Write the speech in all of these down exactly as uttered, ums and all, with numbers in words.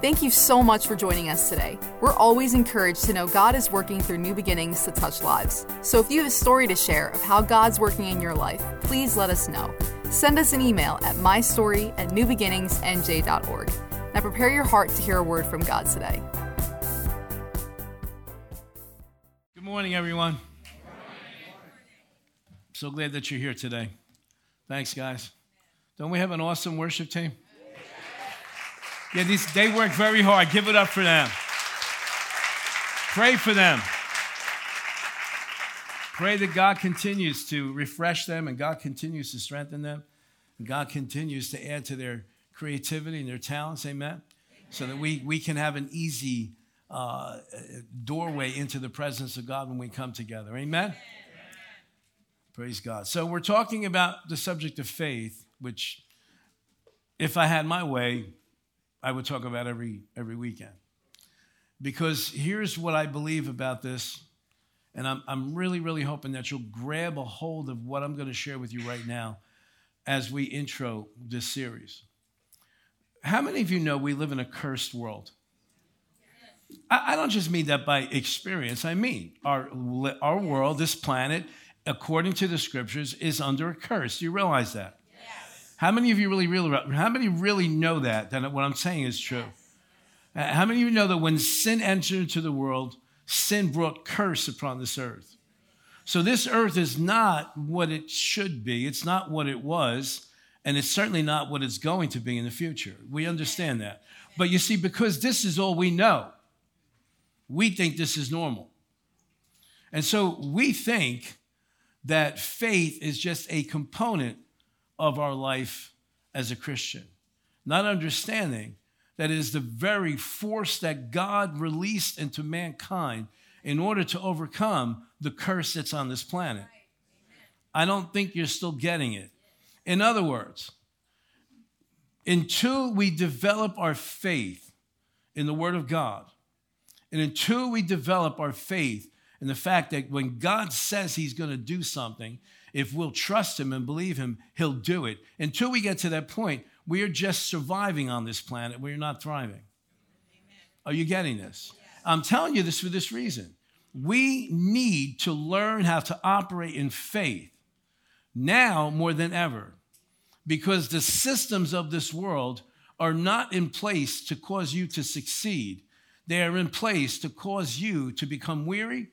Thank you so much for joining us today. We're always encouraged to know God is working through New Beginnings to touch lives. So if you have a story to share of how God's working in your life, please let us know. Send us an email at my story at new beginnings n j dot org. Now prepare your heart to hear a word from God today. Good morning, everyone. Good morning. I'm so glad that you're here today. Thanks, guys. Don't we have an awesome worship team? Yeah, these, they work very hard. Give it up for them. Pray for them. Pray that God continues to refresh them, and God continues to strengthen them, and God continues to add to their creativity and their talents, amen, so that we, we can have an easy uh, doorway into the presence of God when we come together, amen? Amen? Praise God. So we're talking about the subject of faith, which, if I had my way, I would talk about every every weekend, because here's what I believe about this, and I'm I'm really, really hoping that you'll grab a hold of what I'm going to share with you right now as we intro this series. How many of you know we live in a cursed world? I, I don't just mean that by experience. I mean our our world, this planet, according to the scriptures, is under a curse. Do you realize that? How many of you really, really, how many really know that, that what I'm saying is true? Yes. How many of you know that when sin entered into the world, sin brought curse upon this earth? So this earth is not what it should be. It's not what it was, and it's certainly not what it's going to be in the future. We understand that. But you see, because this is all we know, we think this is normal. And so we think that faith is just a component of our life as a Christian, not understanding that it is the very force that God released into mankind in order to overcome the curse that's on this planet. I don't think you're still getting it. In other words, until we develop our faith in the Word of God, and until we develop our faith in the fact that when God says He's going to do something, if we'll trust Him and believe Him, He'll do it. Until we get to that point, we are just surviving on this planet. We are not thriving. Amen. Are you getting this? Yes. I'm telling you this for this reason. We need to learn how to operate in faith now more than ever, because the systems of this world are not in place to cause you to succeed. They are in place to cause you to become weary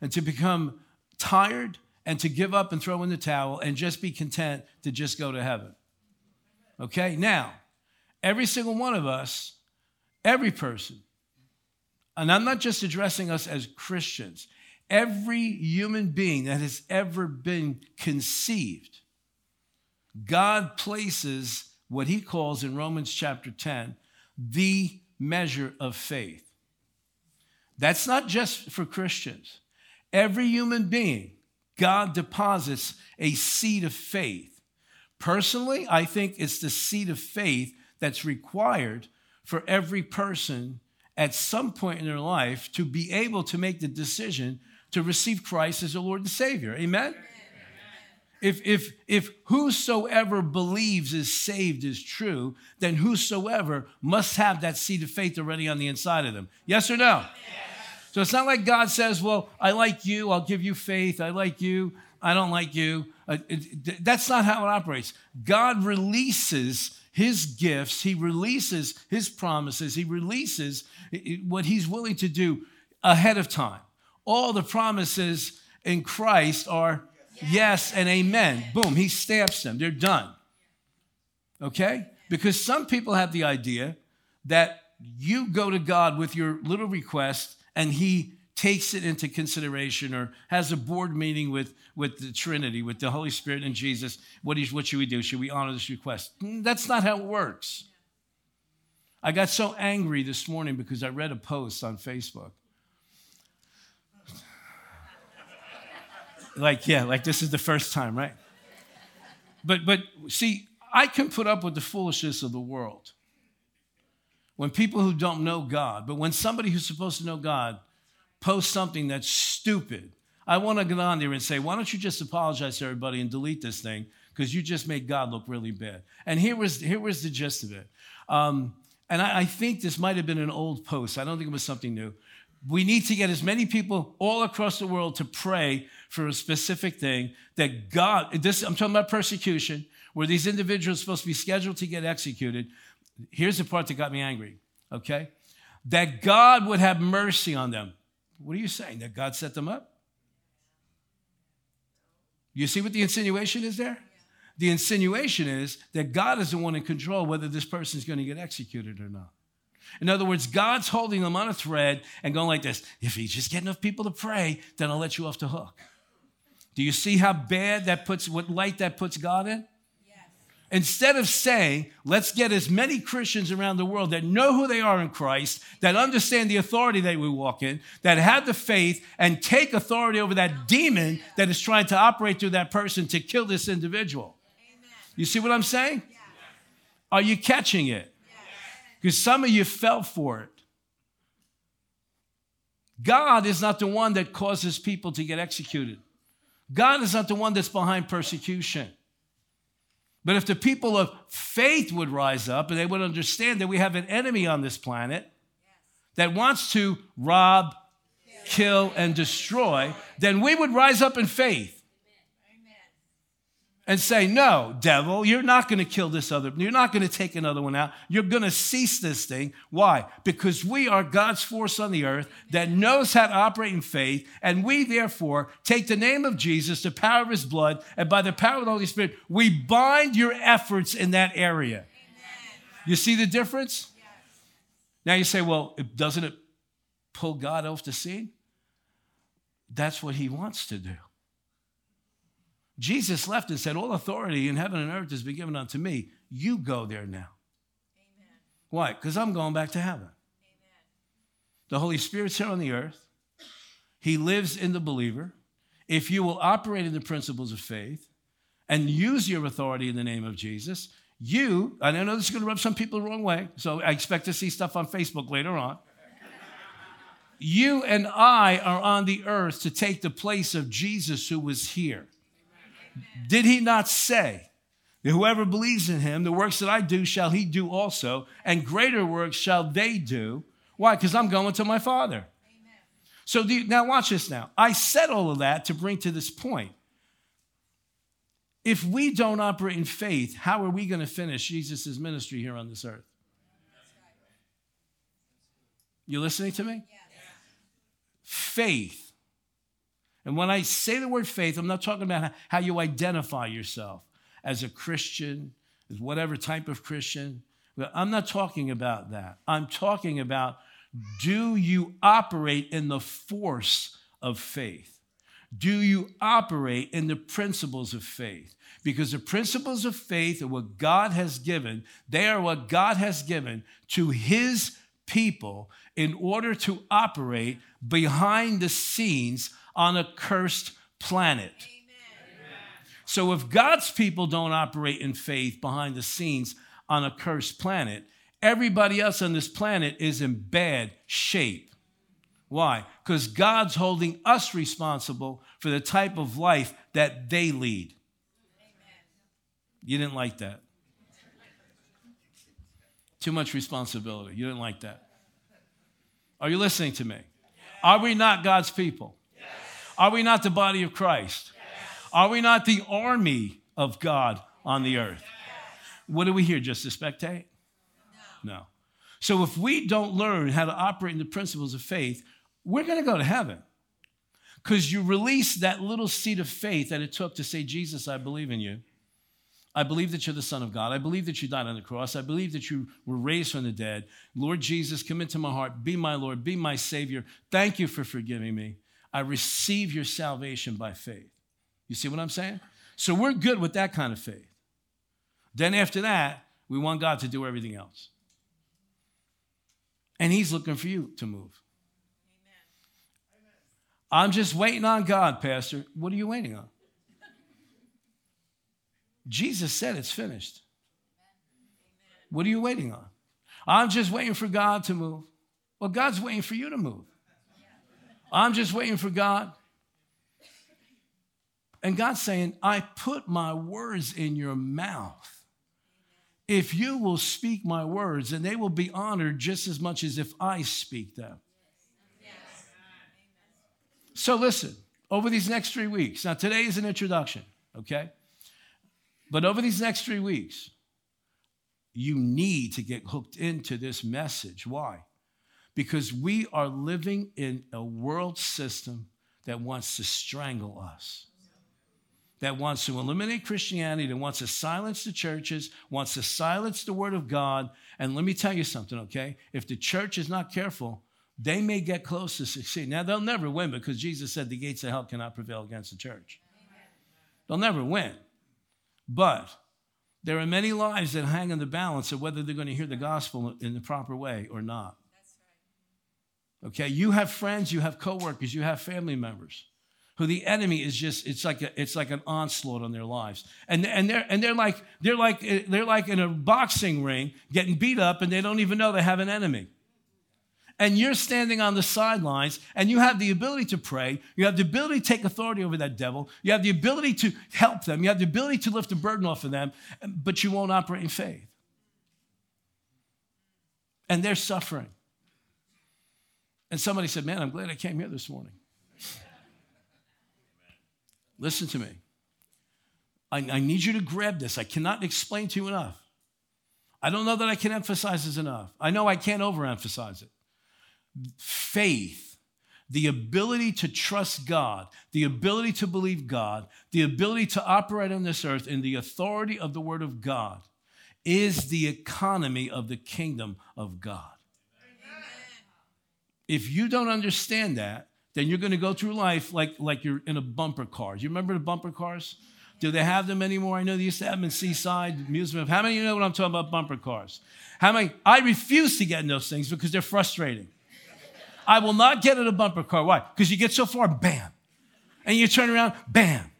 and to become tired, and to give up and throw in the towel and just be content to just go to heaven. Okay? Now, every single one of us, every person, and I'm not just addressing us as Christians, every human being that has ever been conceived, God places what He calls in Romans chapter ten, the measure of faith. That's not just for Christians. Every human being, God deposits a seed of faith. Personally, I think it's the seed of faith that's required for every person at some point in their life to be able to make the decision to receive Christ as their Lord and Savior. Amen? Amen. If, if, if whosoever believes is saved is true, then whosoever must have that seed of faith already on the inside of them. Yes or no? Yes. So it's not like God says, well, I like you, I'll give you faith, I like you, I don't like you. That's not how it operates. God releases His gifts, He releases His promises, He releases what He's willing to do ahead of time. All the promises in Christ are yes and amen. Boom, He stamps them, they're done. Okay? Because some people have the idea that you go to God with your little request, and He takes it into consideration, or has a board meeting with, with the Trinity, with the Holy Spirit and Jesus. What, is, what should we do? Should we honor this request? That's not how it works. I got so angry this morning because I read a post on Facebook. Like, yeah, like this is the first time, right? But, but see, I can put up with the foolishness of the world, when people who don't know God, but when somebody who's supposed to know God posts something that's stupid, I want to get on there and say, why don't you just apologize to everybody and delete this thing, because you just made God look really bad. And here was, here was the gist of it. Um, and I, I think this might have been an old post. I don't think it was something new. We need to get as many people all across the world to pray for a specific thing that God, this, I'm talking about persecution, where these individuals are supposed to be scheduled to get executed. Here's the part that got me angry, okay? That God would have mercy on them. What are you saying? That God set them up? You see what the insinuation is there? The insinuation is that God is the one in control whether this person is going to get executed or not. In other words, God's holding them on a thread and going like this, if you just get enough people to pray, then I'll let you off the hook. Do you see how bad that puts, what light that puts God in? Yes. Instead of saying, let's get as many Christians around the world that know who they are in Christ, that understand the authority that we walk in, that have the faith and take authority over that demon that is trying to operate through that person to kill this individual. Amen. You see what I'm saying? Yeah. Are you catching it? Because some of you fell for it. God is not the one that causes people to get executed. God is not the one that's behind persecution. But if the people of faith would rise up and they would understand that we have an enemy on this planet that wants to rob, kill, and destroy, then we would rise up in faith and say, no, devil, you're not going to kill this other, you're not going to take another one out. You're going to cease this thing. Why? Because we are God's force on the earth that knows how to operate in faith, and we, therefore, take the name of Jesus, the power of his blood, and by the power of the Holy Spirit, we bind your efforts in that area. Amen. You see the difference? Yes. Now you say, well, doesn't it pull God off the scene? That's what he wants to do. Jesus left and said, all authority in heaven and earth has been given unto me. You go there now. Amen. Why? Because I'm going back to heaven. Amen. The Holy Spirit's here on the earth. He lives in the believer. If you will operate in the principles of faith and use your authority in the name of Jesus, you, and I know this is going to rub some people the wrong way, so I expect to see stuff on Facebook later on. You and I are on the earth to take the place of Jesus who was here. Did he not say that whoever believes in him, the works that I do shall he do also, and greater works shall they do? Why? Because I'm going to my Father. Amen. So do you, now watch this now. I said all of that to bring to this point. If we don't operate in faith, how are we going to finish Jesus' ministry here on this earth? You listening to me? Yeah. Faith. And when I say the word faith, I'm not talking about how you identify yourself as a Christian, as whatever type of Christian. I'm not talking about that. I'm talking about, do you operate in the force of faith? Do you operate in the principles of faith? Because the principles of faith are what God has given. They are what God has given to his people in order to operate behind the scenes on a cursed planet. Amen. So if God's people don't operate in faith behind the scenes on a cursed planet, everybody else on this planet is in bad shape. Why? Because God's holding us responsible for the type of life that they lead. Amen. You didn't like that. Too much responsibility. You didn't like that. Are you listening to me? Yes. Are we not God's people? Are we not the body of Christ? Yes. Are we not the army of God on the earth? Yes. What are we here, just to spectate? No. no. So if we don't learn how to operate in the principles of faith, we're going to go to heaven. Because you release that little seed of faith that it took to say, Jesus, I believe in you. I believe that you're the Son of God. I believe that you died on the cross. I believe that you were raised from the dead. Lord Jesus, come into my heart. Be my Lord. Be my Savior. Thank you for forgiving me. I receive your salvation by faith. You see what I'm saying? So we're good with that kind of faith. Then after that, we want God to do everything else. And he's looking for you to move. Amen. I'm just waiting on God, Pastor. What are you waiting on? Jesus said it's finished. Amen. What are you waiting on? I'm just waiting for God to move. Well, God's waiting for you to move. I'm just waiting for God. And God's saying, I put my words in your mouth. if you will speak my words, and they will be honored just as much as if I speak them. Yes. So listen, over these next three weeks, now today is an introduction, okay? But over these next three weeks, you need to get hooked into this message. Why? Because we are living in a world system that wants to strangle us, that wants to eliminate Christianity, that wants to silence the churches, wants to silence the word of God. And let me tell you something, okay? If the church is not careful, they may get close to succeed. Now, they'll never win because Jesus said the gates of hell cannot prevail against the church. They'll never win. But there are many lives that hang in the balance of whether they're going to hear the gospel in the proper way or not. Okay, you have friends, you have coworkers, you have family members who the enemy is just, it's like a, it's like an onslaught on their lives. And, and they're and they're like they're like they're like in a boxing ring getting beat up, and they don't even know they have an enemy. And you're standing on the sidelines, and you have the ability to pray. You have the ability to take authority over that devil. You have the ability to help them. You have the ability to lift a burden off of them, but you won't operate in faith. And they're suffering. And somebody said, man, I'm glad I came here this morning. Listen to me. I, I need you to grab this. I cannot explain to you enough. I don't know that I can emphasize this enough. I know I can't overemphasize it. Faith, the ability to trust God, the ability to believe God, the ability to operate on this earth in the authority of the word of God is the economy of the kingdom of God. If you don't understand that, then you're going to go through life like, like you're in a bumper car. You remember the bumper cars? Do they have them anymore? I know they used to have them in Seaside, amusement. How many of you know what I'm talking about, bumper cars? How many? I refuse to get in those things because they're frustrating. I will not get in a bumper car. Why? Because you get so far, bam. And you turn around, bam.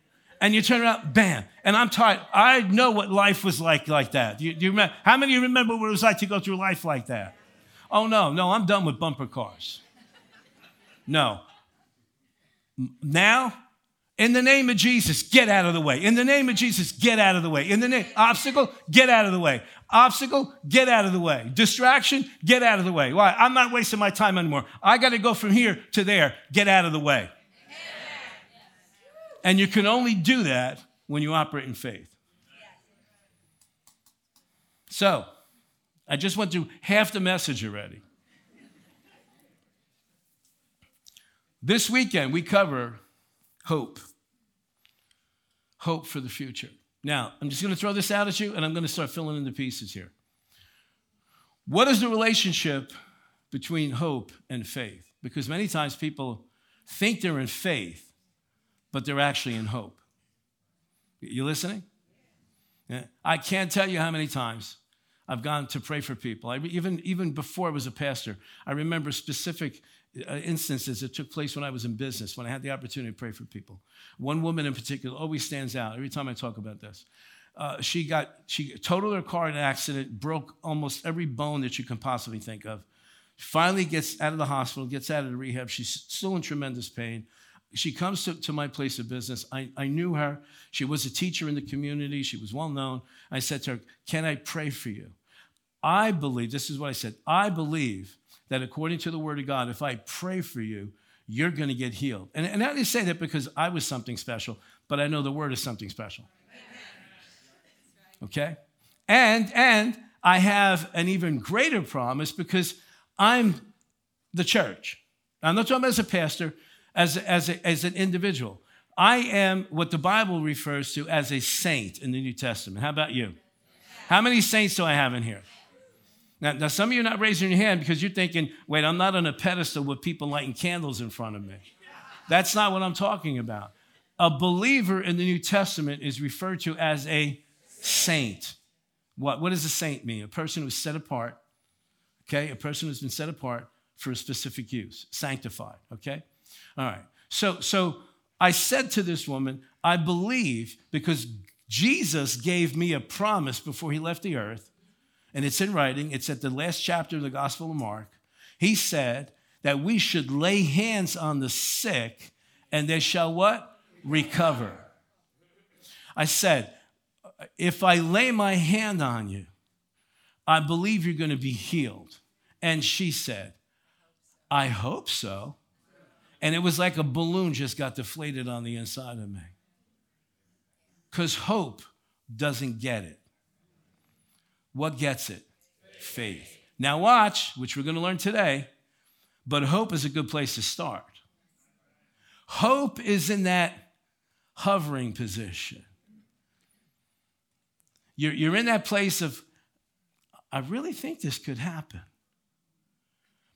And you turn around, bam. And I'm tired. I know what life was like like that. Do you, do you remember? How many of you remember what it was like to go through life like that? Oh, no, no, I'm done with bumper cars. No. Now, in the name of Jesus, get out of the way. In the name of Jesus, get out of the way. In the name, obstacle, get out of the way. Obstacle, get out of the way. Distraction, get out of the way. Why? I'm not wasting my time anymore. I got to go from here to there. Get out of the way. Yeah. And you can only do that when you operate in faith. So, I just went through half the message already. This weekend, we cover hope. Hope for the future. Now, I'm just going to throw this out at you, and I'm going to start filling in the pieces here. What is the relationship between hope and faith? Because many times people think they're in faith, but they're actually in hope. You listening? Yeah. I can't tell you how many times I've gone to pray for people. I, even, even before I was a pastor, I remember specific instances that took place when I was in business, when I had the opportunity to pray for people. One woman in particular always stands out every time I talk about this. Uh, she got she totaled her car in an accident, broke almost every bone that you can possibly think of. Finally gets out of the hospital, gets out of the rehab. She's still in tremendous pain. She comes to, to my place of business. I, I knew her. She was a teacher in the community. She was well known. I said to her, can I pray for you? I believe, this is what I said, I believe that according to the word of God, if I pray for you, you're going to get healed. And, and I didn't say that because I was something special, but I know the word is something special. Okay? And, and I have an even greater promise because I'm the church. I'm not talking about as a pastor, as, as, a, as an individual. I am what the Bible refers to as a saint in the New Testament. How about you? How many saints do I have in here? Now, now, some of you are not raising your hand because you're thinking, wait, I'm not on a pedestal with people lighting candles in front of me. That's not what I'm talking about. A believer in the New Testament is referred to as a saint. What, what does a saint mean? A person who's set apart, okay? A person who's been set apart for a specific use, sanctified, okay? All right. So, so I said to this woman, I believe because Jesus gave me a promise before he left the earth, and it's in writing. It's at the last chapter of the Gospel of Mark. He said that we should lay hands on the sick and they shall what? Recover. I said, if I lay my hand on you, I believe you're going to be healed. And she said, I hope so. And it was like a balloon just got deflated on the inside of me. Because hope doesn't get it. What gets it? Faith. Faith. Now watch, which we're going to learn today, but hope is a good place to start. Hope is in that hovering position. You're, you're in that place of, I really think this could happen.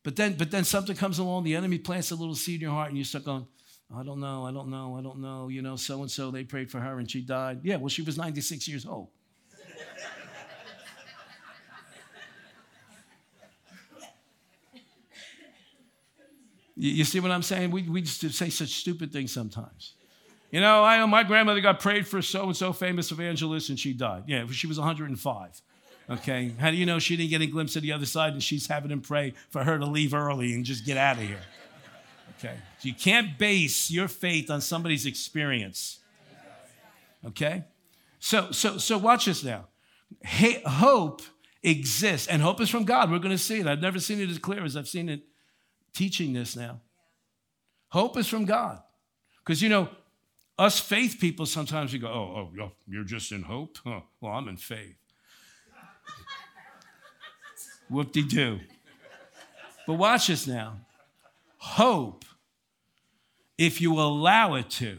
But then, but then something comes along, the enemy plants a little seed in your heart, and you start going, I don't know, I don't know, I don't know. You know, so-and-so, they prayed for her, and she died. Yeah, well, she was ninety-six years old. you, you see what I'm saying? We, we just say such stupid things sometimes. You know, I, my grandmother got prayed for so-and-so famous evangelist, and she died. Yeah, she was one hundred five. Okay, how do you know she didn't get a glimpse of the other side and she's having him pray for her to leave early and just get out of here? Okay, so you can't base your faith on somebody's experience. Okay, so so so watch this now. Hey, hope exists, and hope is from God. We're going to see it. I've never seen it as clear as I've seen it teaching this now. Hope is from God, because you know us faith people sometimes we go, oh oh you're just in hope. Huh. Well, I'm in faith. Whoop-de-doo. But watch this now. Hope, if you allow it to,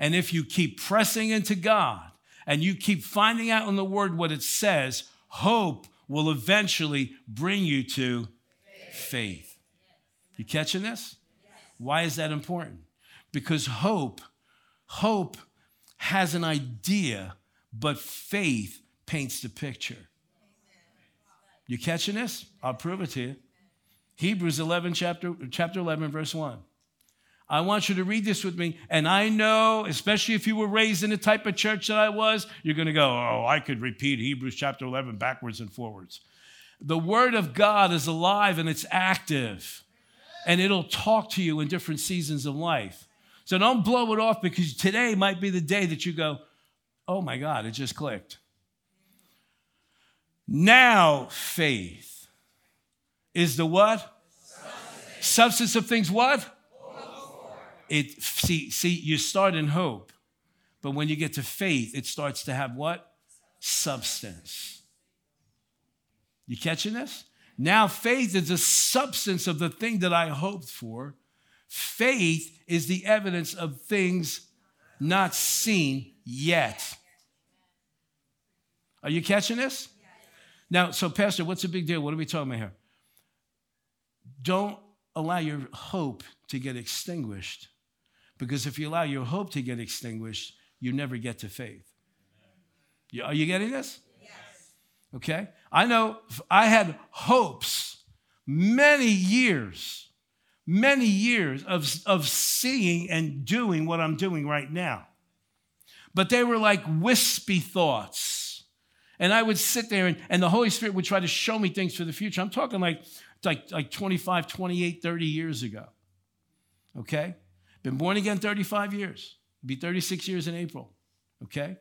and if you keep pressing into God, and you keep finding out in the Word what it says, hope will eventually bring you to faith. faith. You catching this? Yes. Why is that important? Because hope, hope has an idea, but faith paints the picture. You catching this? I'll prove it to you. Hebrews eleven, chapter, chapter eleven, verse one. I want you to read this with me. And I know, especially if you were raised in the type of church that I was, you're going to go, oh, I could repeat Hebrews chapter eleven backwards and forwards. The Word of God is alive and it's active. And it'll talk to you in different seasons of life. So don't blow it off, because today might be the day that you go, oh, my God, it just clicked. Now faith is the what? Substance, Substance of things what? It, see, see, you start in hope, but when you get to faith, it starts to have what? Substance. You catching this? Now faith is the substance of the thing that I hoped for. Faith is the evidence of things not seen yet. Are you catching this? Now, so Pastor, what's the big deal? What are we talking about here? Don't allow your hope to get extinguished, because if you allow your hope to get extinguished, you never get to faith. You, are you getting this? Yes. Okay. I know I had hopes many years, many years of, of seeing and doing what I'm doing right now. But they were like wispy thoughts. And I would sit there, and, and the Holy Spirit would try to show me things for the future. I'm talking like, like, like twenty-five, twenty-eight, thirty years ago, okay? Been born again thirty-five years. It'll be thirty-six years in April, okay?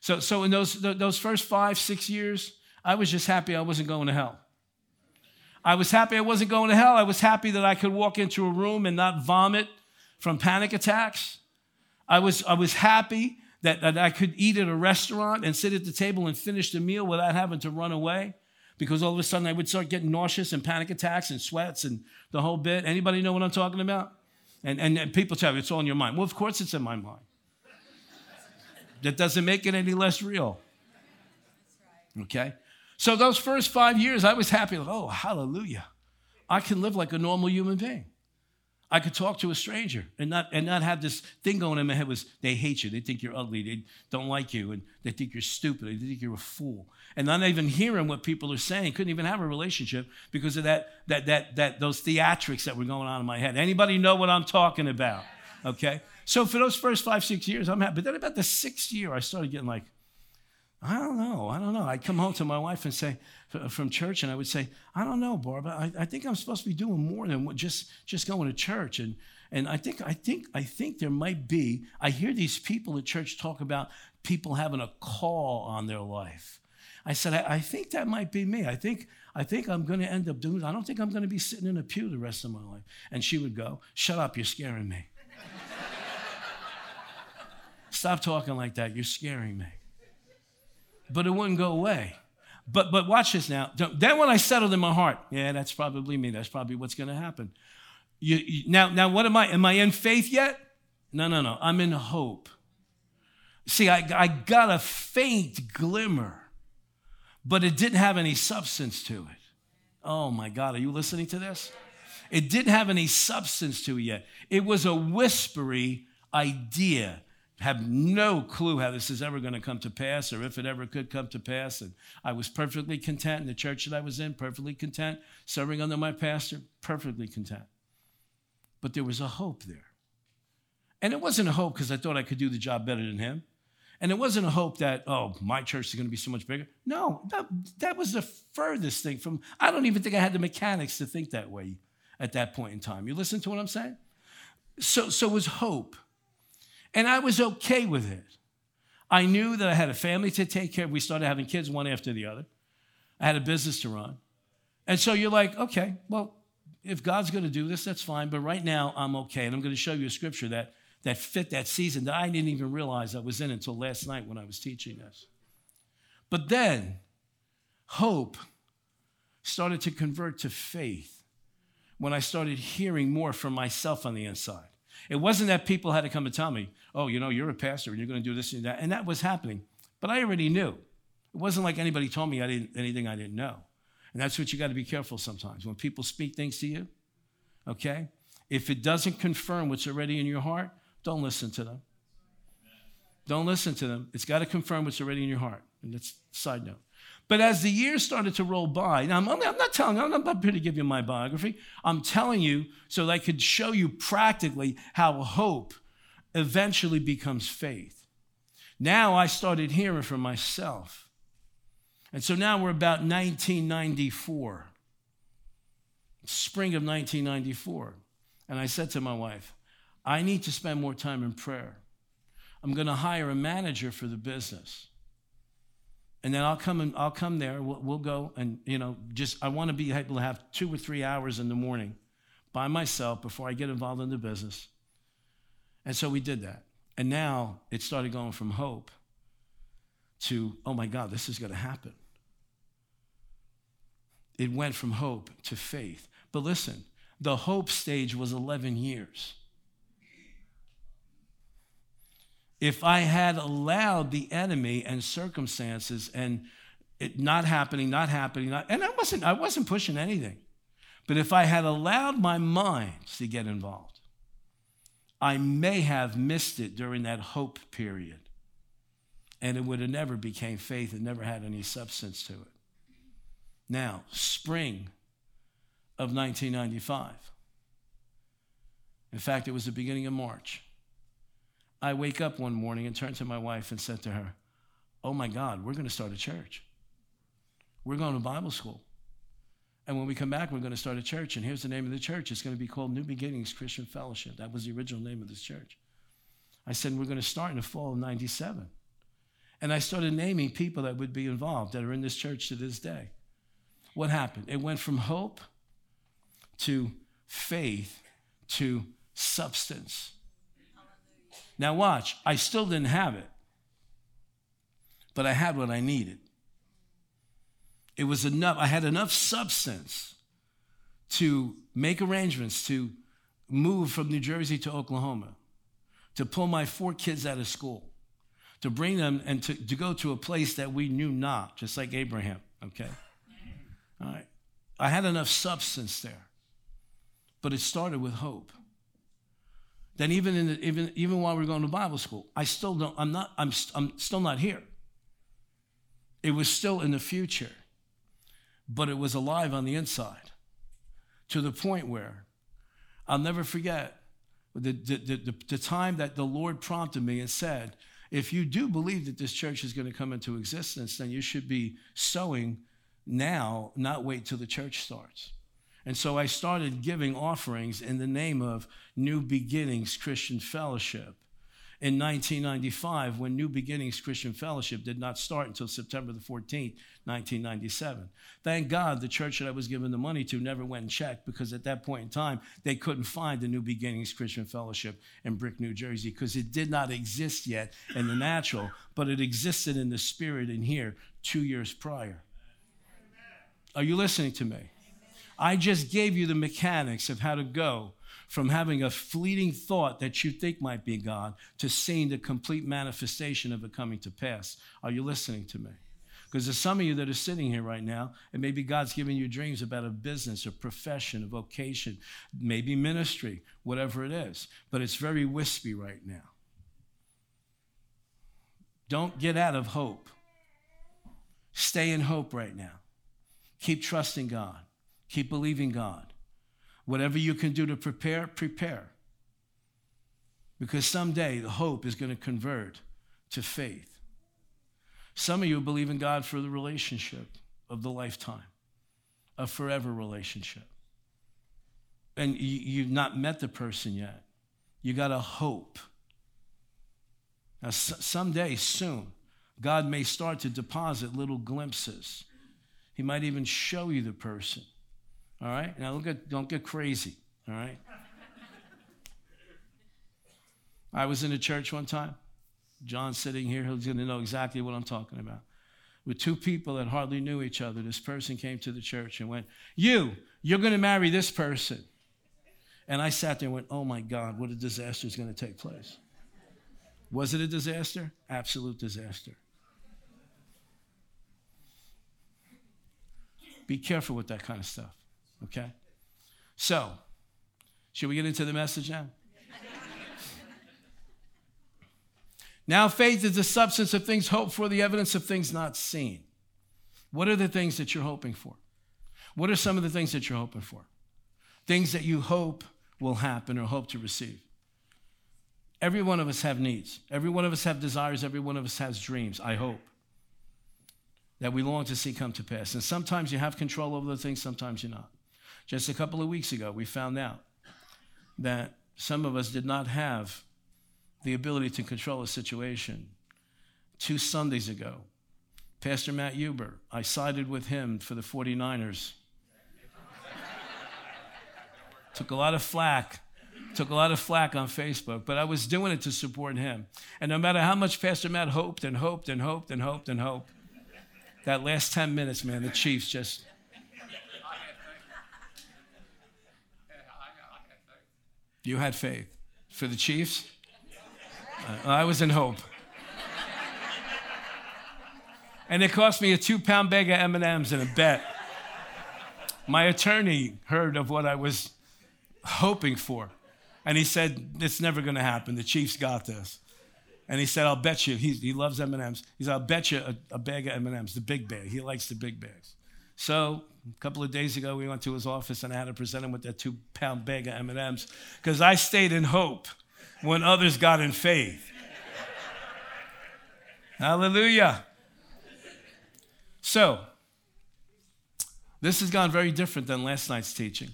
So, so in those, those first five, six years, I was just happy I wasn't going to hell. I was happy I wasn't going to hell. I was happy that I could walk into a room and not vomit from panic attacks. I was, I was happy That, that I could eat at a restaurant and sit at the table and finish the meal without having to run away, because all of a sudden I would start getting nauseous and panic attacks and sweats and the whole bit. Anybody know what I'm talking about? And, and, and people tell me it's all in your mind. Well, of course it's in my mind. That doesn't make it any less real. Okay? So those first five years, I was happy. Like, oh, hallelujah. I can live like a normal human being. I could talk to a stranger and not and not have this thing going in my head was, they hate you, they think you're ugly, they don't like you, and they think you're stupid, they think you're a fool. And not even hearing what people are saying, couldn't even have a relationship because of that that that that those theatrics that were going on in my head. Anybody know what I'm talking about? Okay? So for those first five, six years, I'm happy. But then about the sixth year, I started getting like, I don't know, I don't know. I'd come home to my wife and say, from church, and I would say, I don't know, Barbara, I, I think I'm supposed to be doing more than what, just, just going to church. And and I think, I think, I think there might be, I hear these people at church talk about people having a call on their life. I said, I, I think that might be me. I think I think I'm going to end up doing, I don't think I'm going to be sitting in a pew the rest of my life. And she would go, shut up, you're scaring me. Stop talking like that, you're scaring me. But it wouldn't go away. But but watch this now. Then when I settled in my heart, yeah, that's probably me. That's probably what's going to happen. You, you, now, now, what am I? Am I in faith yet? No, no, no. I'm in hope. See, I, I got a faint glimmer, but it didn't have any substance to it. Oh, my God. Are you listening to this? It didn't have any substance to it yet. It was a whispery idea. Have no clue how this is ever going to come to pass or if it ever could come to pass. And I was perfectly content in the church that I was in, perfectly content, serving under my pastor, perfectly content. But there was a hope there. And it wasn't a hope because I thought I could do the job better than him. And it wasn't a hope that, oh, my church is going to be so much bigger. No, that, that was the furthest thing from, I don't even think I had the mechanics to think that way at that point in time. You listen to what I'm saying? So, so it was hope. And I was okay with it. I knew that I had a family to take care of. We started having kids one after the other. I had a business to run. And so you're like, okay, well, if God's going to do this, that's fine. But right now, I'm okay. And I'm going to show you a scripture that, that fit that season that I didn't even realize I was in until last night when I was teaching this. But then hope started to convert to faith when I started hearing more from myself on the inside. It wasn't that people had to come and tell me, oh, you know, you're a pastor and you're going to do this and that. And that was happening. But I already knew. It wasn't like anybody told me I didn't, anything I didn't know. And that's what you got to be careful sometimes. When people speak things to you, okay, if it doesn't confirm what's already in your heart, don't listen to them. Don't listen to them. It's got to confirm what's already in your heart. And that's a side note. But as the years started to roll by, now I'm, only, I'm not telling you, I'm not here to give you my biography. I'm telling you so that I could show you practically how hope eventually becomes faith. Now I started hearing from myself. And so now we're about nineteen ninety-four, spring of nineteen ninety-four. And I said to my wife, I need to spend more time in prayer. I'm going to hire a manager for the business. And then I'll come and I'll come there. We'll, we'll go and, you know, just I want to be able to have two or three hours in the morning by myself before I get involved in the business. And so we did that. And now it started going from hope to, oh, my God, this is going to happen. It went from hope to faith. But listen, the hope stage was eleven years. If I had allowed the enemy and circumstances and it not happening, not happening, not, and I wasn't, I wasn't pushing anything. But if I had allowed my mind to get involved, I may have missed it during that hope period. And it would have never became faith. It never had any substance to it. Now, spring of nineteen ninety-five. In fact, it was the beginning of March. I wake up one morning and turned to my wife and said to her, oh, my God, we're going to start a church. We're going to Bible school. And when we come back, we're going to start a church. And here's the name of the church. It's going to be called New Beginnings Christian Fellowship. That was the original name of this church. I said, we're going to start in the fall of ninety-seven. And I started naming people that would be involved that are in this church to this day. What happened? It went from hope to faith to substance. Now watch, I still didn't have it, but I had what I needed. It was enough. I had enough substance to make arrangements to move from New Jersey to Oklahoma, to pull my four kids out of school, to bring them and to, to go to a place that we knew not, just like Abraham, okay? All right. I had enough substance there, but it started with hope. Then even in the, even even while we were going to Bible school, I still don't. I'm not. I'm. St- I'm still not here. It was still in the future, but it was alive on the inside, to the point where I'll never forget the the the, the, the time that the Lord prompted me and said, "If you do believe that this church is going to come into existence, then you should be sowing now, not wait till the church starts." And so I started giving offerings in the name of New Beginnings Christian Fellowship. in nineteen ninety-five when New Beginnings Christian Fellowship did not start until September the fourteenth, nineteen ninety-seven. Thank God the church that I was given the money to never went and checked, because at that point in time, they couldn't find the New Beginnings Christian Fellowship in Brick, New Jersey, because it did not exist yet in the natural, but it existed in the spirit in here two years prior. Are you listening to me? I just gave you the mechanics of how to go from having a fleeting thought that you think might be God to seeing the complete manifestation of it coming to pass. Are you listening to me? Because there's some of you that are sitting here right now, and maybe God's giving you dreams about a business, a profession, a vocation, maybe ministry, whatever it is. But it's very wispy right now. Don't get out of hope. Stay in hope right now. Keep trusting God. Keep believing God. Whatever you can do to prepare, prepare. Because someday the hope is going to convert to faith. Some of you believe in God for the relationship of the lifetime, a forever relationship. And you've not met the person yet. You got to hope. Now, someday soon, God may start to deposit little glimpses. He might even show you the person. All right? Now, look at, don't get crazy, all right? I was in a church one time. John's sitting here. He's going to know exactly what I'm talking about. With two people that hardly knew each other, this person came to the church and went, you, you're going to marry this person. And I sat there and went, oh, my God, what a disaster is going to take place. Was it a disaster? Absolute disaster. Be careful with that kind of stuff. Okay? So, should we get into the message now? Now faith is the substance of things hoped for, the evidence of things not seen. What are the things that you're hoping for? What are some of the things that you're hoping for? Things that you hope will happen or hope to receive. Every one of us have needs. Every one of us have desires. Every one of us has dreams, I hope, that we long to see come to pass. And sometimes you have control over the things, sometimes you're not. Just a couple of weeks ago, we found out that some of us did not have the ability to control a situation. Two Sundays ago, Pastor Matt Huber, I sided with him for the forty-niners. Took a lot of flack. Took a lot of flack on Facebook, but I was doing it to support him. And no matter how much Pastor Matt hoped and hoped and hoped and hoped and hoped, that last ten minutes, man, the Chiefs just... You had faith. For the Chiefs? I was in hope. And it cost me a two-pound bag of M and M's and a bet. My attorney heard of what I was hoping for, and he said, it's never going to happen. The Chiefs got this. And he said, I'll bet you, he, he loves M and M's. He said, I'll bet you a, a bag of M and M's, the big bag. He likes the big bags. So a couple of days ago, we went to his office, and I had to present him with that two-pound bag of M and M's because I stayed in hope when others got in faith. Hallelujah. So this has gone very different than last night's teaching,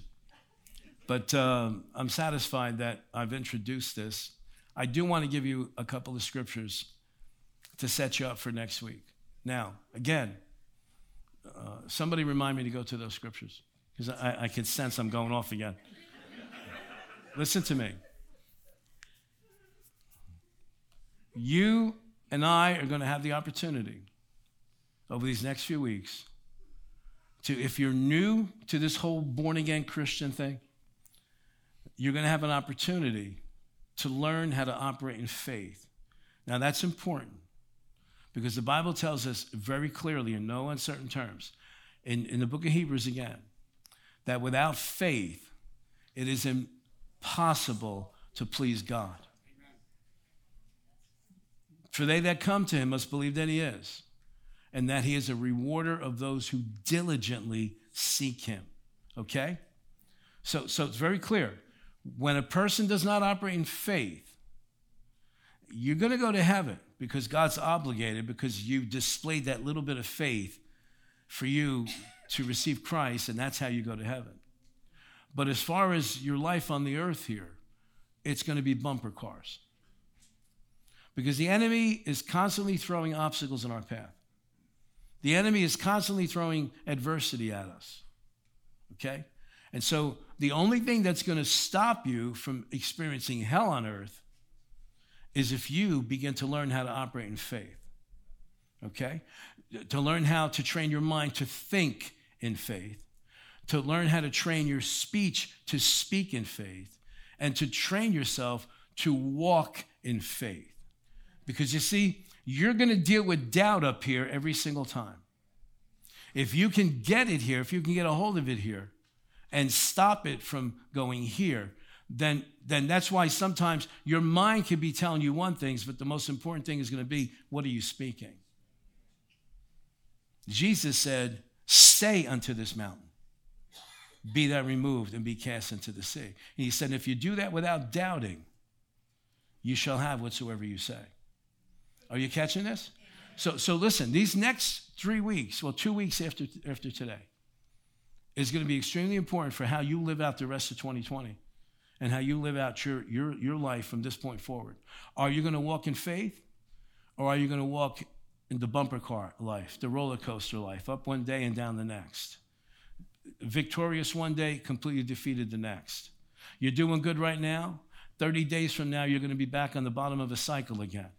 but um, I'm satisfied that I've introduced this. I do want to give you a couple of scriptures to set you up for next week. Now, again, uh, somebody remind me to go to those scriptures because I, I can sense I'm going off again. Listen to me. You and I are going to have the opportunity over these next few weeks to, if you're new to this whole born-again Christian thing, you're going to have an opportunity to learn how to operate in faith. Now, that's important because the Bible tells us very clearly in no uncertain terms, in, in the book of Hebrews again, that without faith, it is impossible to please God. Amen. For they that come to him must believe that he is, and that he is a rewarder of those who diligently seek him. Okay? So, so it's very clear. When a person does not operate in faith, you're going to go to heaven because God's obligated, because you displayed that little bit of faith for you to receive Christ, and that's how you go to heaven. But as far as your life on the earth here, it's going to be bumper cars. because the enemy is constantly throwing obstacles in our path. The enemy is constantly throwing adversity at us, okay? And so the only thing that's going to stop you from experiencing hell on earth is if you begin to learn how to operate in faith, okay? To learn how to train your mind to think in faith, to learn how to train your speech to speak in faith, and to train yourself to walk in faith. Because you see, you're going to deal with doubt up here every single time. If you can get it here, if you can get a hold of it here, and stop it from going here, then, then that's why sometimes your mind can be telling you one thing, but the most important thing is going to be, what are you speaking? Jesus said, say unto this mountain, be that removed and be cast into the sea. And he said, if you do that without doubting, you shall have whatsoever you say. Are you catching this? So, so listen, these next three weeks, well, two weeks after, after today, is going to be extremely important for how you live out the rest of twenty twenty and how you live out your, your, your life from this point forward. Are you going to walk in faith, or are you going to walk in the bumper car life, the roller coaster life, up one day and down the next? Victorious one day, completely defeated the next. You're doing good right now. thirty days from now, you're going to be back on the bottom of a cycle again.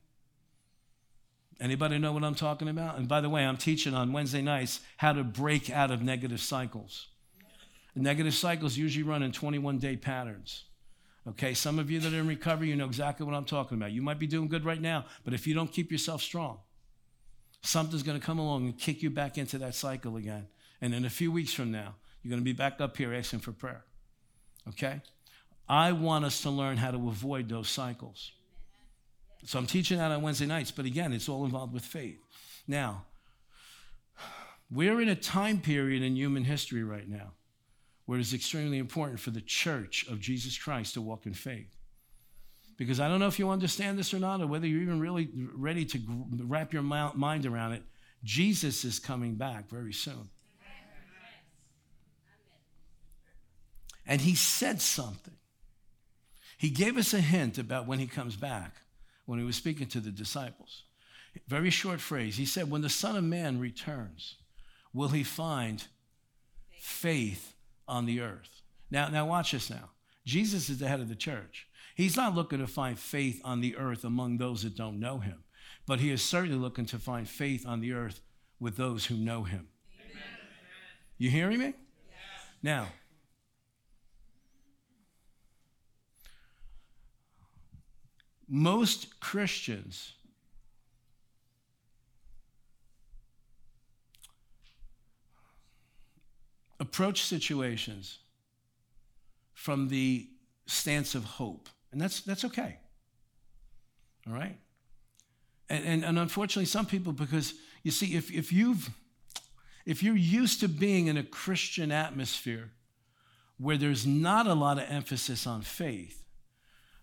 Anybody know what I'm talking about? And by the way, I'm teaching on Wednesday nights how to break out of negative cycles. Negative cycles usually run in twenty-one day patterns. Okay, some of you that are in recovery, you know exactly what I'm talking about. You might be doing good right now, but if you don't keep yourself strong, something's going to come along and kick you back into that cycle again. And in a few weeks from now, you're going to be back up here asking for prayer. Okay? I want us to learn how to avoid those cycles. So I'm teaching that on Wednesday nights, but again, it's all involved with faith. Now, we're in a time period in human history right now where it's extremely important for the church of Jesus Christ to walk in faith. Because I don't know if you understand this or not, or whether you're even really ready to wrap your mind around it, Jesus is coming back very soon. And he said something. He gave us a hint about when he comes back, when he was speaking to the disciples. Very short phrase. He said, when the Son of Man returns, will he find faith on the earth? Now, now watch this now. Jesus is the head of the church. He's not looking to find faith on the earth among those that don't know him, but he is certainly looking to find faith on the earth with those who know him. Amen. You hearing me? Yes. Now, most Christians approach situations from the stance of hope, and that's that's okay, all right? And, and, and unfortunately, some people, because, you see, if, if, you've, if you're used to being in a Christian atmosphere where there's not a lot of emphasis on faith,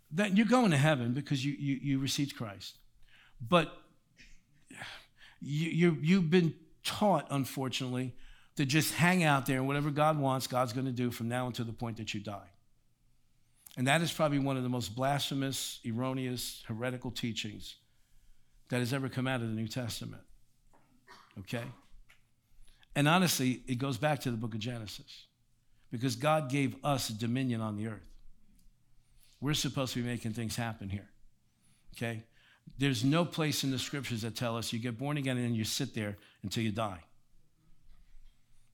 then you're going to heaven because you you, you received Christ. But you, you, you've been taught, unfortunately, to just hang out there, and whatever God wants, God's going to do from now until the point that you die. And that is probably one of the most blasphemous, erroneous, heretical teachings that has ever come out of the New Testament. Okay? And honestly, it goes back to the book of Genesis, because God gave us dominion on the earth. We're supposed to be making things happen here, okay? There's no place in the scriptures that tell us you get born again and you sit there until you die,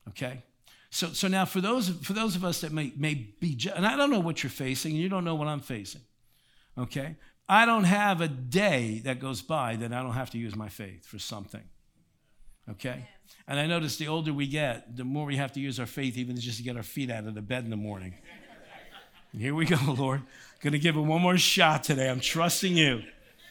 okay? So so now for those for those of us that may, may be, and I don't know what you're facing, and you don't know what I'm facing, okay? I don't have a day that goes by that I don't have to use my faith for something, okay? And I notice the older we get, the more we have to use our faith even just to get our feet out of the bed in the morning. Here we go, Lord. Going to give it one more shot today. I'm trusting you.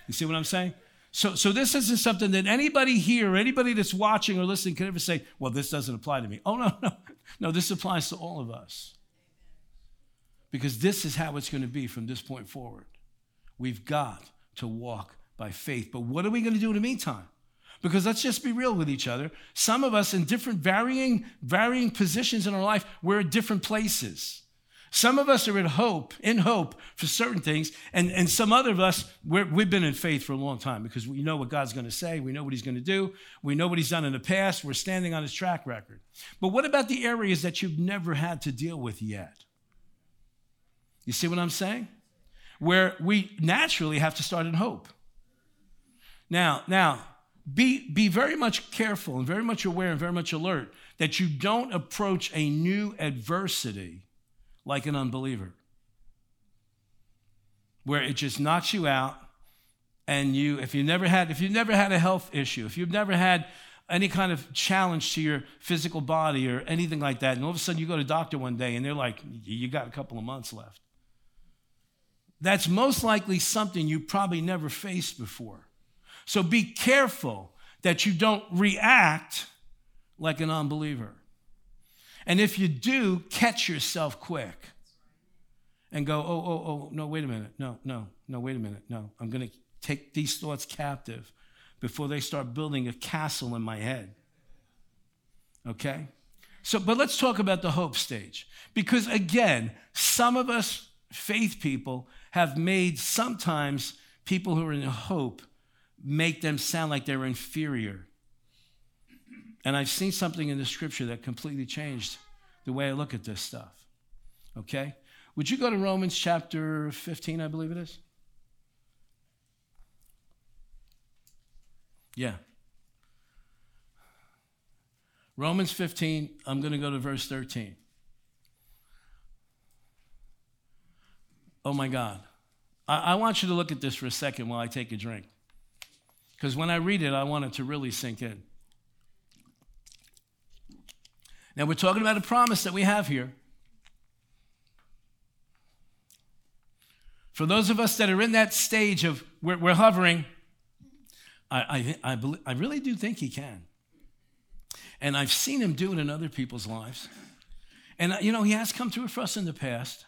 You see what I'm saying? So, so this isn't something that anybody here, or anybody that's watching or listening could ever say, well, this doesn't apply to me. Oh, no, no. No, this applies to all of us. Because this is how it's going to be from this point forward. We've got to walk by faith. But what are we going to do in the meantime? Because let's just be real with each other. Some of us in different varying, varying positions in our life, we're at different places. Some of us are in hope, in hope for certain things, and, and some other of us, we're, we've been in faith for a long time because we know what God's going to say, we know what he's going to do, we know what he's done in the past, we're standing on his track record. But what about the areas that you've never had to deal with yet? You see what I'm saying? Where we naturally have to start in hope. Now, now be, be very much careful and very much aware and very much alert that you don't approach a new adversity like an unbeliever, where it just knocks you out, and you, if you never had, if you've never had a health issue, if you've never had any kind of challenge to your physical body or anything like that, and all of a sudden you go to the doctor one day and they're like, you got a couple of months left. That's most likely something you probably never faced before. So be careful that you don't react like an unbeliever. And if you do, catch yourself quick and go, oh, oh, oh, no, wait a minute. No, no, no, wait a minute. No, I'm going to take these thoughts captive before they start building a castle in my head. Okay? So, but let's talk about the hope stage. Because again, some of us faith people have made sometimes people who are in hope make them sound like they're inferior. And I've seen something in the scripture that completely changed the way I look at this stuff, okay? Would you go to Romans chapter fifteen, I believe it is? Yeah. Romans fifteen, I'm going to go to verse thirteen. Oh, my God. I, I want you to look at this for a second while I take a drink, because when I read it, I want it to really sink in. Now, we're talking about a promise that we have here. For those of us that are in that stage of we're, we're hovering, I I I, believe, I really do think he can. And I've seen him do it in other people's lives. And, you know, he has come through for us in the past.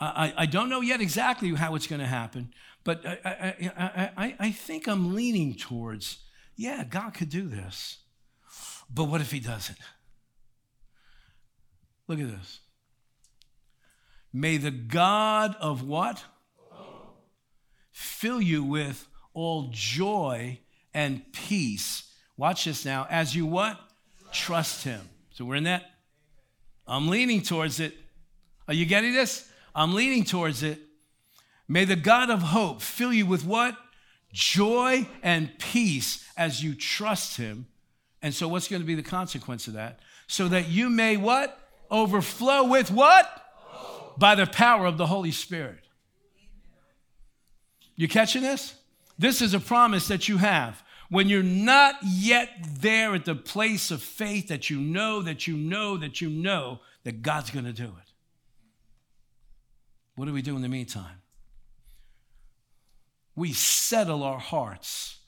I, I don't know yet exactly how it's going to happen, but I, I, I, I think I'm leaning towards, yeah, God could do this, but what if he doesn't? Look at this. May the God of what? Fill you with all joy and peace. Watch this now. As you what? Trust him. So we're in that. I'm leaning towards it. Are you getting this? I'm leaning towards it. May the God of hope fill you with what? Joy and peace as you trust him. And so what's going to be the consequence of that? So that you may what? Overflow with what? Hope. By the power of the Holy Spirit. You catching this? This is a promise that you have. When you're not yet there at the place of faith that you know, that you know, that you know that God's going to do it. What do we do in the meantime? We settle our hearts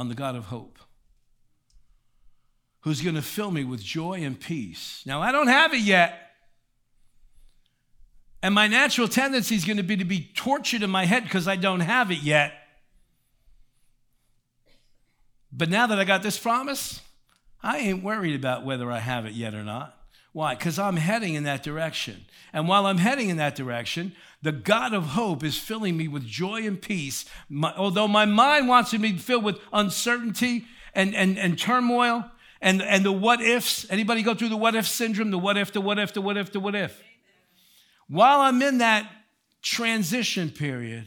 on the God of hope, who's going to fill me with joy and peace. Now, I don't have it yet. And my natural tendency is going to be to be tortured in my head because I don't have it yet. But now that I got this promise, I ain't worried about whether I have it yet or not. Why? Because I'm heading in that direction. And while I'm heading in that direction, the God of hope is filling me with joy and peace. My, although my mind wants to be filled with uncertainty and, and, and turmoil, And and the what ifs, anybody go through the what if syndrome? The what if, the what if, the what if, the what if. Amen. While I'm in that transition period,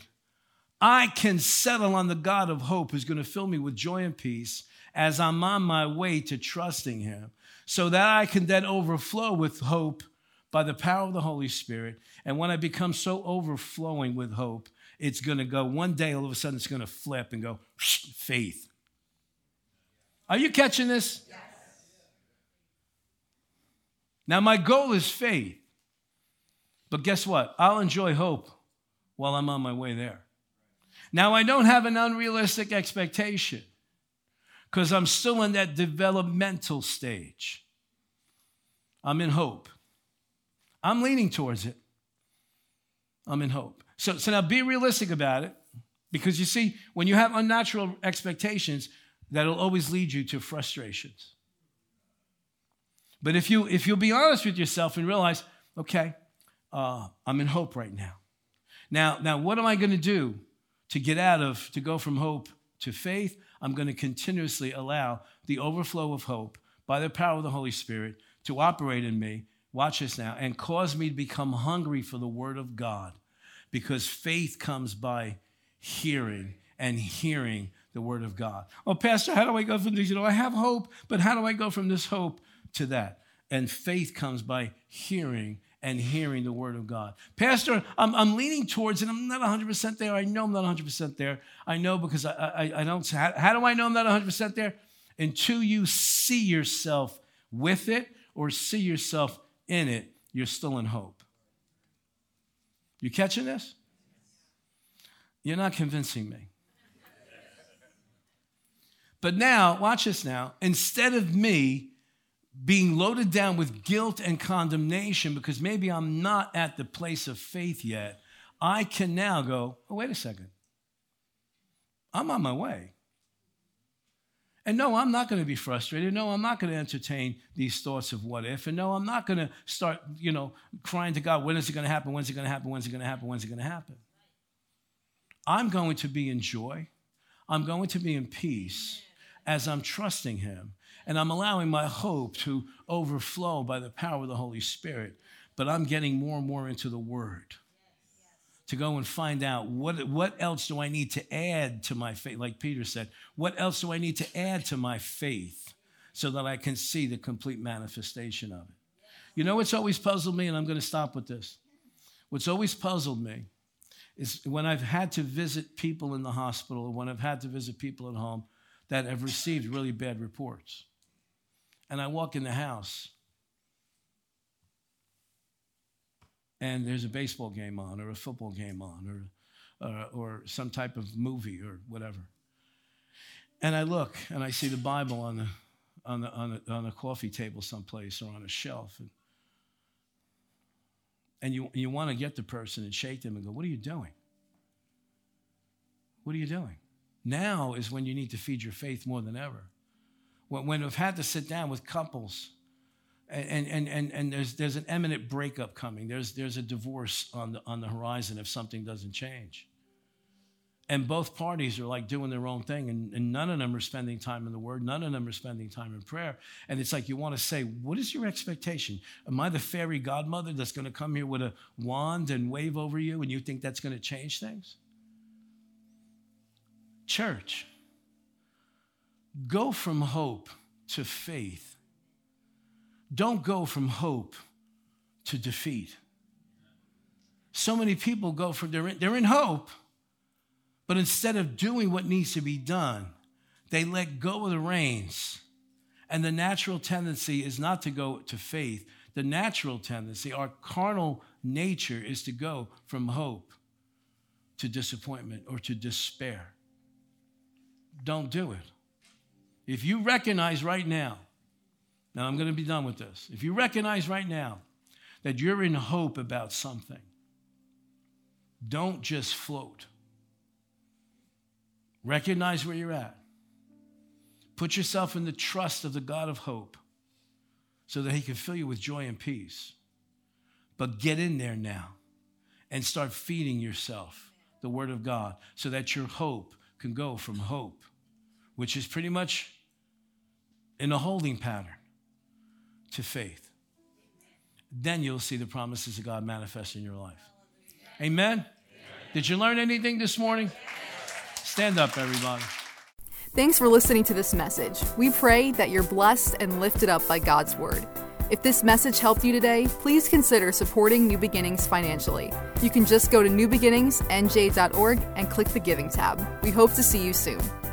I can settle on the God of hope who's going to fill me with joy and peace as I'm on my way to trusting him, so that I can then overflow with hope by the power of the Holy Spirit. And when I become so overflowing with hope, it's going to go one day, all of a sudden, it's going to flip and go, faith. Are you catching this? Yes. Now, my goal is faith. But guess what? I'll enjoy hope while I'm on my way there. Now, I don't have an unrealistic expectation because I'm still in that developmental stage. I'm in hope. I'm leaning towards it. I'm in hope. So, so now be realistic about it, because you see, when you have unnatural expectations, that'll always lead you to frustrations. But if you if you'll be honest with yourself and realize, okay, uh, I'm in hope right now. Now, now what am I going to do to get out of, to go from hope to faith? I'm going to continuously allow the overflow of hope by the power of the Holy Spirit to operate in me, watch this now, and cause me to become hungry for the Word of God, because faith comes by hearing, and hearing the Word of God. Oh, Pastor, how do I go from this? You know, I have hope, but how do I go from this hope to that? And faith comes by hearing and hearing the Word of God. Pastor, I'm, I'm leaning towards, and I'm not one hundred percent there. I know I'm not one hundred percent there. I know because I, I, I don't, how, how do I know I'm not one hundred percent there? Until you see yourself with it or see yourself in it, you're still in hope. You catching this? You're not convincing me. But now, watch this now, instead of me being loaded down with guilt and condemnation because maybe I'm not at the place of faith yet, I can now go, oh, wait a second. I'm on my way. And no, I'm not going to be frustrated. No, I'm not going to entertain these thoughts of what if. And no, I'm not going to start, you know, crying to God, when is it going to happen? When's it going to happen? When's it going to happen? When's it going to happen? I'm going to be in joy. I'm going to be in peace as I'm trusting Him. And I'm allowing my hope to overflow by the power of the Holy Spirit. But I'm getting more and more into the Word to go and find out what, what else do I need to add to my faith? Like Peter said, what else do I need to add to my faith so that I can see the complete manifestation of it? You know what's always puzzled me, and I'm going to stop with this. What's always puzzled me is when I've had to visit people in the hospital or when I've had to visit people at home that have received really bad reports. And I walk in the house and there's a baseball game on or a football game on or, or, or some type of movie or whatever. And I look and I see the Bible on the, on the, on the, on a coffee table someplace or on a shelf. And, And you you want to get the person and shake them and go, what are you doing? What are you doing? Now is when you need to feed your faith more than ever. When, when I've had to sit down with couples and and and and there's there's an imminent breakup coming. There's there's a divorce on the on the horizon if something doesn't change. And both parties are like doing their own thing, and, and none of them are spending time in the Word. None of them are spending time in prayer. And it's like you want to say, what is your expectation? Am I the fairy godmother that's going to come here with a wand and wave over you, and you think that's going to change things? Church, go from hope to faith. Don't go from hope to defeat. So many people go from, they're in, they're in hope, but instead of doing what needs to be done, they let go of the reins. And the natural tendency is not to go to faith. The natural tendency, our carnal nature, is to go from hope to disappointment or to despair. Don't do it. If you recognize right now, now I'm going to be done with this. If you recognize right now that you're in hope about something, don't just float. Recognize where you're at. Put yourself in the trust of the God of hope so that He can fill you with joy and peace. But get in there now and start feeding yourself the Word of God so that your hope can go from hope, which is pretty much in a holding pattern, to faith. Then you'll see the promises of God manifest in your life. Amen? Amen. Did you learn anything this morning? Stand up, everybody. Thanks for listening to this message. We pray that you're blessed and lifted up by God's Word. If this message helped you today, please consider supporting New Beginnings financially. You can just go to new beginnings n j dot org and click the Giving tab. We hope to see you soon.